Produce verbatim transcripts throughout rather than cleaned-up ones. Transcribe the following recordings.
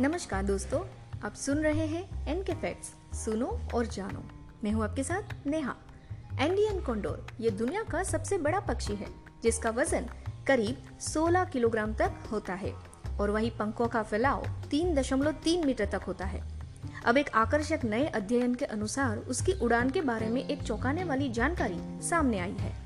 नमस्कार दोस्तों, आप सुन रहे हैं एनके फैक्ट्स, सुनो और जानो। मैं हूँ आपके साथ नेहा। एंडियन कोंडोर ये दुनिया का सबसे बड़ा पक्षी है जिसका वजन करीब सोलह किलोग्राम तक होता है और वही पंखों का फैलाव तीन दशमलव तीन मीटर तक होता है। अब एक आकर्षक नए अध्ययन के अनुसार उसकी उड़ान के बारे में एक चौंकाने वाली जानकारी सामने आई है।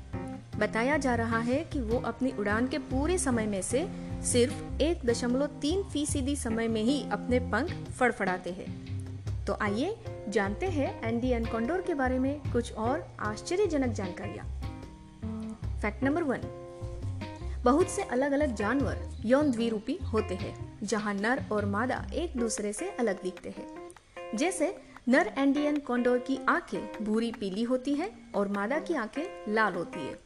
बताया जा रहा है कि वो अपनी उड़ान के पूरे समय में से सिर्फ एक दशमलव तीन फीसदी समय में ही अपने पंख फड़फड़ाते हैं। तो आइए जानते हैं एंडियन कोंडोर के बारे में कुछ और आश्चर्यजनक जानकारियां। फैक्ट नंबर वन, बहुत से अलग अलग जानवर यौन द्विरूपी होते हैं जहां नर और मादा एक दूसरे से अलग दिखते हैं। जैसे नर एंडियन कोंडोर की आंखें भूरी पीली होती है और मादा की आंखें लाल होती है।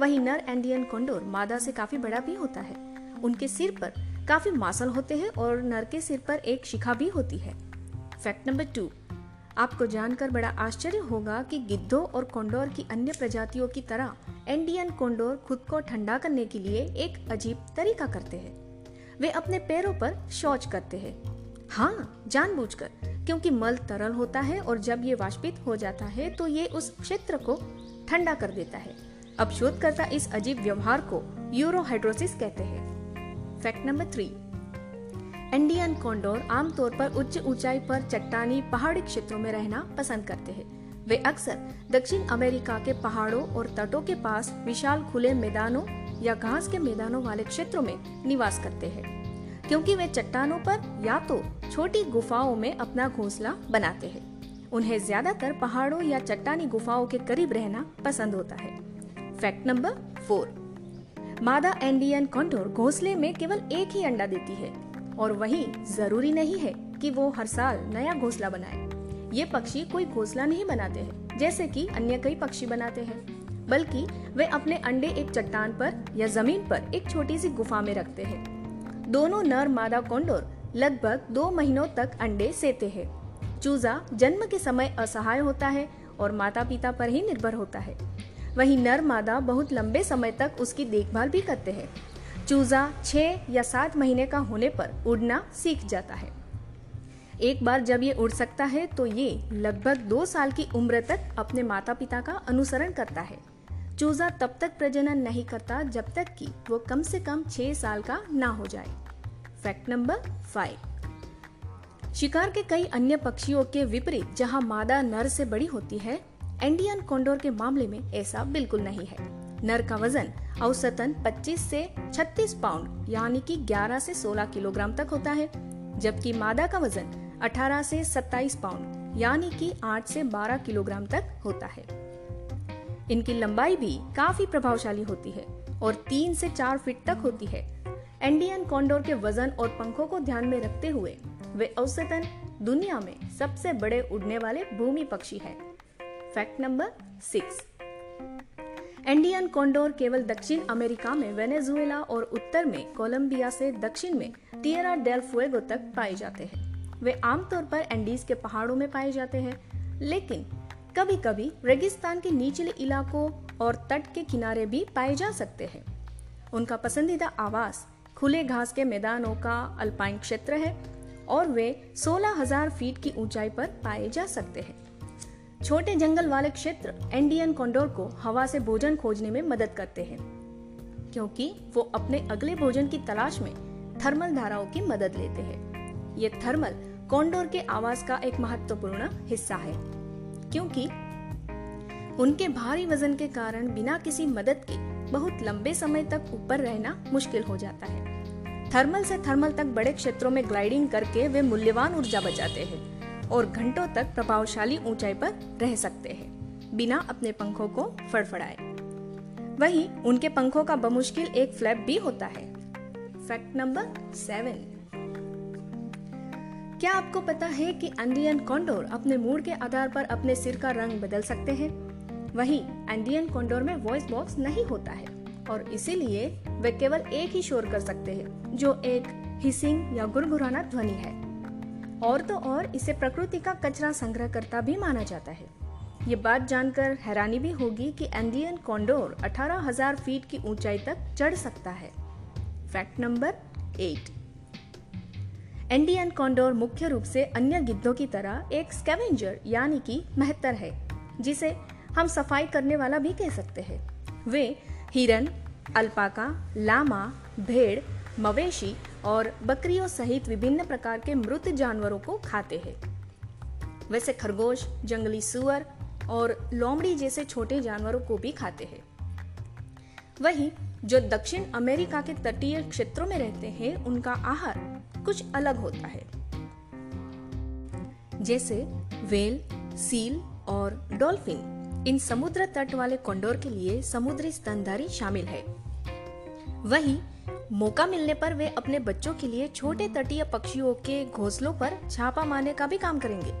वहीं नर एंडियन कोंडोर मादा से काफी बड़ा भी होता है। उनके सिर पर काफी मांसल होते हैं और नर के सिर पर एक शिखा भी होती है। फैक्ट नंबर टू, आपको जानकर बड़ा आश्चर्य होगा कि गिद्धों और कोंडोर की अन्य प्रजातियों की तरह एंडियन कोंडोर खुद को ठंडा करने के लिए एक अजीब तरीका करते हैं। वे अपने पैरों पर शौच करते हैं, हाँ जानबूझकर, क्योंकि मल तरल होता है और जब ये वाष्पित हो जाता है तो ये उस क्षेत्र को ठंडा कर देता है। अब शोधकर्ता इस अजीब व्यवहार को यूरोहाइड्रोसिस कहते हैं। Fact number three, Andean condor आमतौर पर उच्च ऊंचाई पर चट्टानी पहाड़ी क्षेत्रों में रहना पसंद करते हैं। वे अक्सर दक्षिण अमेरिका के पहाड़ों और तटों के पास विशाल खुले मैदानों या घास के मैदानों वाले क्षेत्रों में निवास करते हैं, क्योंकि वे चट्टानों पर या तो छोटी गुफाओं में अपना घोंसला बनाते हैं। उन्हें ज्यादातर पहाड़ों या चट्टानी गुफाओं के करीब रहना पसंद होता है। फैक्ट नंबर फोर, मादा एंडियन कोंडोर घोंसले में केवल एक ही अंडा देती है और वही जरूरी नहीं है कि वो हर साल नया घोंसला बनाए। ये पक्षी कोई घोंसला नहीं बनाते हैं जैसे कि अन्य कई पक्षी बनाते हैं, बल्कि वे अपने अंडे एक चट्टान पर या जमीन पर एक छोटी सी गुफा में रखते हैं। दोनों नर मादा कोंडोर लगभग दो महीनों तक अंडे सेते हैं। चूजा जन्म के समय असहाय होता है और माता पिता पर ही निर्भर होता है। वहीं नर मादा बहुत लंबे समय तक उसकी देखभाल भी करते हैं। चूजा छह या सात महीने का होने पर उड़ना सीख जाता है। एक बार जब ये उड़ सकता है तो ये लगभग दो साल की उम्र तक अपने माता पिता का अनुसरण करता है। चूजा तब तक प्रजनन नहीं करता जब तक कि वो कम से कम छह साल का ना हो जाए। फैक्ट नंबर फाइव, शिकार के कई अन्य पक्षियों के विपरीत जहाँ मादा नर से बड़ी होती है, एंडियन कोंडोर के मामले में ऐसा बिल्कुल नहीं है। नर का वजन औसतन पच्चीस से छत्तीस पाउंड यानी कि ग्यारह से सोलह किलोग्राम तक होता है, जबकि मादा का वजन अठारह से सत्ताईस पाउंड यानी कि आठ से बारह किलोग्राम तक होता है। इनकी लंबाई भी काफी प्रभावशाली होती है और तीन से चार फीट तक होती है। एंडियन कोंडोर के वजन और पंखों को ध्यान में रखते हुए वे औसतन दुनिया में सबसे बड़े उड़ने वाले भूमि पक्षी है। Fact number six, Andean condor केवल दक्षिण अमेरिका में वेनेजुएला और उत्तर में कोलंबिया से दक्षिण में टिएरा डेल फुएगो तक पाए जाते हैं। वे आमतौर पर एंडीज के पहाड़ों में पाए जाते हैं, लेकिन कभी कभी रेगिस्तान के निचले इलाकों और तट के किनारे भी पाए जा सकते हैं। उनका पसंदीदा आवास खुले घास के मैदानों का अल्पाइन क्षेत्र है और वे सोलह हजार फीट की ऊंचाई पर पाए जा सकते हैं। छोटे जंगल वाले क्षेत्र एंडियन कोंडोर को हवा से भोजन खोजने में मदद करते हैं, क्योंकि वो अपने अगले भोजन की तलाश में थर्मल धाराओं की मदद लेते हैं। ये थर्मल कोंडोर के आवास का एक महत्वपूर्ण हिस्सा है, क्योंकि उनके भारी वजन के कारण बिना किसी मदद के बहुत लंबे समय तक ऊपर रहना मुश्किल हो जाता है। थर्मल से थर्मल तक बड़े क्षेत्रों में ग्लाइडिंग करके वे मूल्यवान ऊर्जा बचाते हैं और घंटों तक प्रभावशाली ऊंचाई पर रह सकते हैं बिना अपने पंखों को फड़फड़ाए। वहीं उनके पंखों का बमुश्किल एक फ्लैप भी होता है। फैक्ट नंबर सेवन, क्या आपको पता है कि एंडियन कोंडोर अपने मूड के आधार पर अपने सिर का रंग बदल सकते हैं? वहीं एंडियन कोंडोर में वॉइस बॉक्स नहीं होता है और इसीलिए वे केवल एक ही शोर कर सकते हैं, जो एक हिसिंग या गुरगुराना ध्वनि है। और तो और इसे प्रकृति का कचरा संग्रहकर्ता भी माना जाता है। ये बात जानकर हैरानी भी होगी कि एंडियन कोंडोर अठारह हजार फीट की ऊंचाई तक चढ़ सकता है। फैक्ट नंबर आठ, एंडियन कॉन्डोर मुख्य रूप से अन्य गिद्धों की तरह एक स्कैवेंजर यानी कि मेहतर है, जिसे हम सफाई करने वाला भी कह सकते हैं। वे हिरन, अल्पाका, लामा, भेड़, मवेशी और बकरियों सहित विभिन्न प्रकार के मृत जानवरों को खाते हैं। वैसे खरगोश, जंगली सुअर और लोमड़ी जैसे छोटे जानवरों को भी खाते हैं। वहीं जो दक्षिण अमेरिका के तटीय क्षेत्रों में रहते हैं, उनका आहार कुछ अलग होता है। जैसे व्हेल, सील और डॉल्फिन, इन समुद्र तट वाले कॉन्डोर के लिए समुद्री स्तनधारी शामिल है। वहीं मौका मिलने पर वे अपने बच्चों के लिए छोटे तटीय पक्षियों के घोंसलों पर छापा मारने का भी काम करेंगे।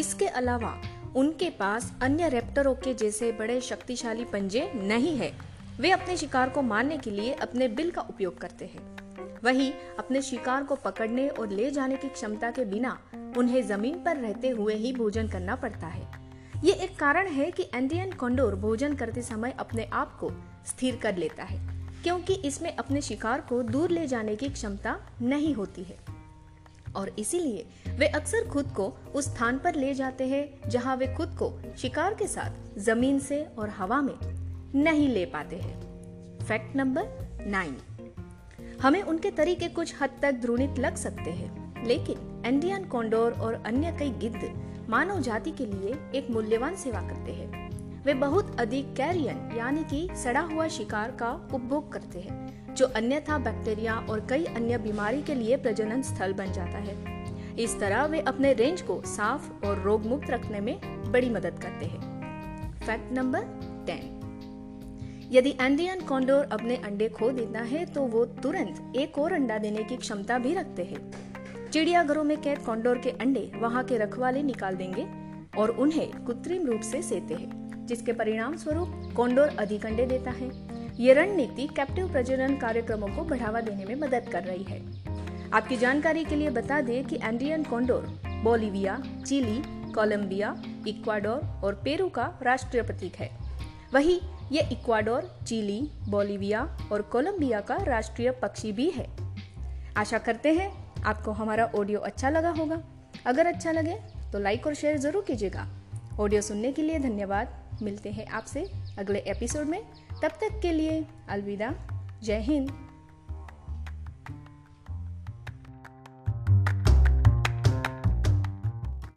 इसके अलावा उनके पास अन्य रेप्टरों के जैसे बड़े शक्तिशाली पंजे नहीं है। वे अपने शिकार को मारने के लिए अपने बिल का उपयोग करते हैं। वहीं अपने शिकार को पकड़ने और ले जाने की क्षमता के बिना उन्हें जमीन पर रहते हुए ही भोजन करना पड़ता है। ये एक कारण है कि एंडियन कॉन्डोर भोजन करते समय अपने आप को स्थिर कर लेता है, क्योंकि इसमें अपने शिकार को दूर ले जाने की क्षमता नहीं होती है और इसीलिए वे अक्सर खुद को उस स्थान पर ले जाते हैं जहां वे खुद को शिकार के साथ जमीन से और हवा में नहीं ले पाते हैं। Fact number nine. हमें उनके तरीके कुछ हद तक घृणित लग सकते हैं, लेकिन एंडियन कॉन्डोर और अन्य कई गिद्ध मानव जाति के लिए एक मूल्यवान सेवा करते हैं। वे बहुत अधिक कैरियन यानी कि सड़ा हुआ शिकार का उपभोग करते हैं, जो अन्यथा बैक्टीरिया और कई अन्य बीमारी के लिए प्रजनन स्थल बन जाता है। इस तरह वे अपने रेंज को साफ और रोग मुक्त रखने में बड़ी मदद करते हैं। Fact number ten. यदि एंडियन कॉन्डोर अपने अंडे खो देता है तो वो तुरंत एक और अंडा देने की क्षमता भी रखते हैं। चिड़ियाघरों में कैद कॉन्डोर के अंडे वहाँ के रखवाले निकाल देंगे और उन्हें कृत्रिम रूप से सेते हैं, जिसके परिणाम स्वरूप कॉन्डोर अधिक अंडे देता है। ये रणनीति कैप्टिव प्रजनन कार्यक्रमों को बढ़ावा देने में मदद कर रही है। आपकी जानकारी के लिए बता दें कि Andean condor Bolivia, Chile, Colombia, Ecuador और पेरू का राष्ट्रीय प्रतीक है। वहीं ये इक्वाडोर, चिली, बोलिविया और कोलंबिया का राष्ट्रीय पक्षी भी है। आशा करते हैं आपको हमारा ऑडियो अच्छा लगा होगा। अगर अच्छा लगे तो लाइक और शेयर जरूर कीजिएगा। ऑडियो सुनने के लिए धन्यवाद। मिलते हैं आपसे अगले एपिसोड में। तब तक के लिए अलविदा। जय हिंद।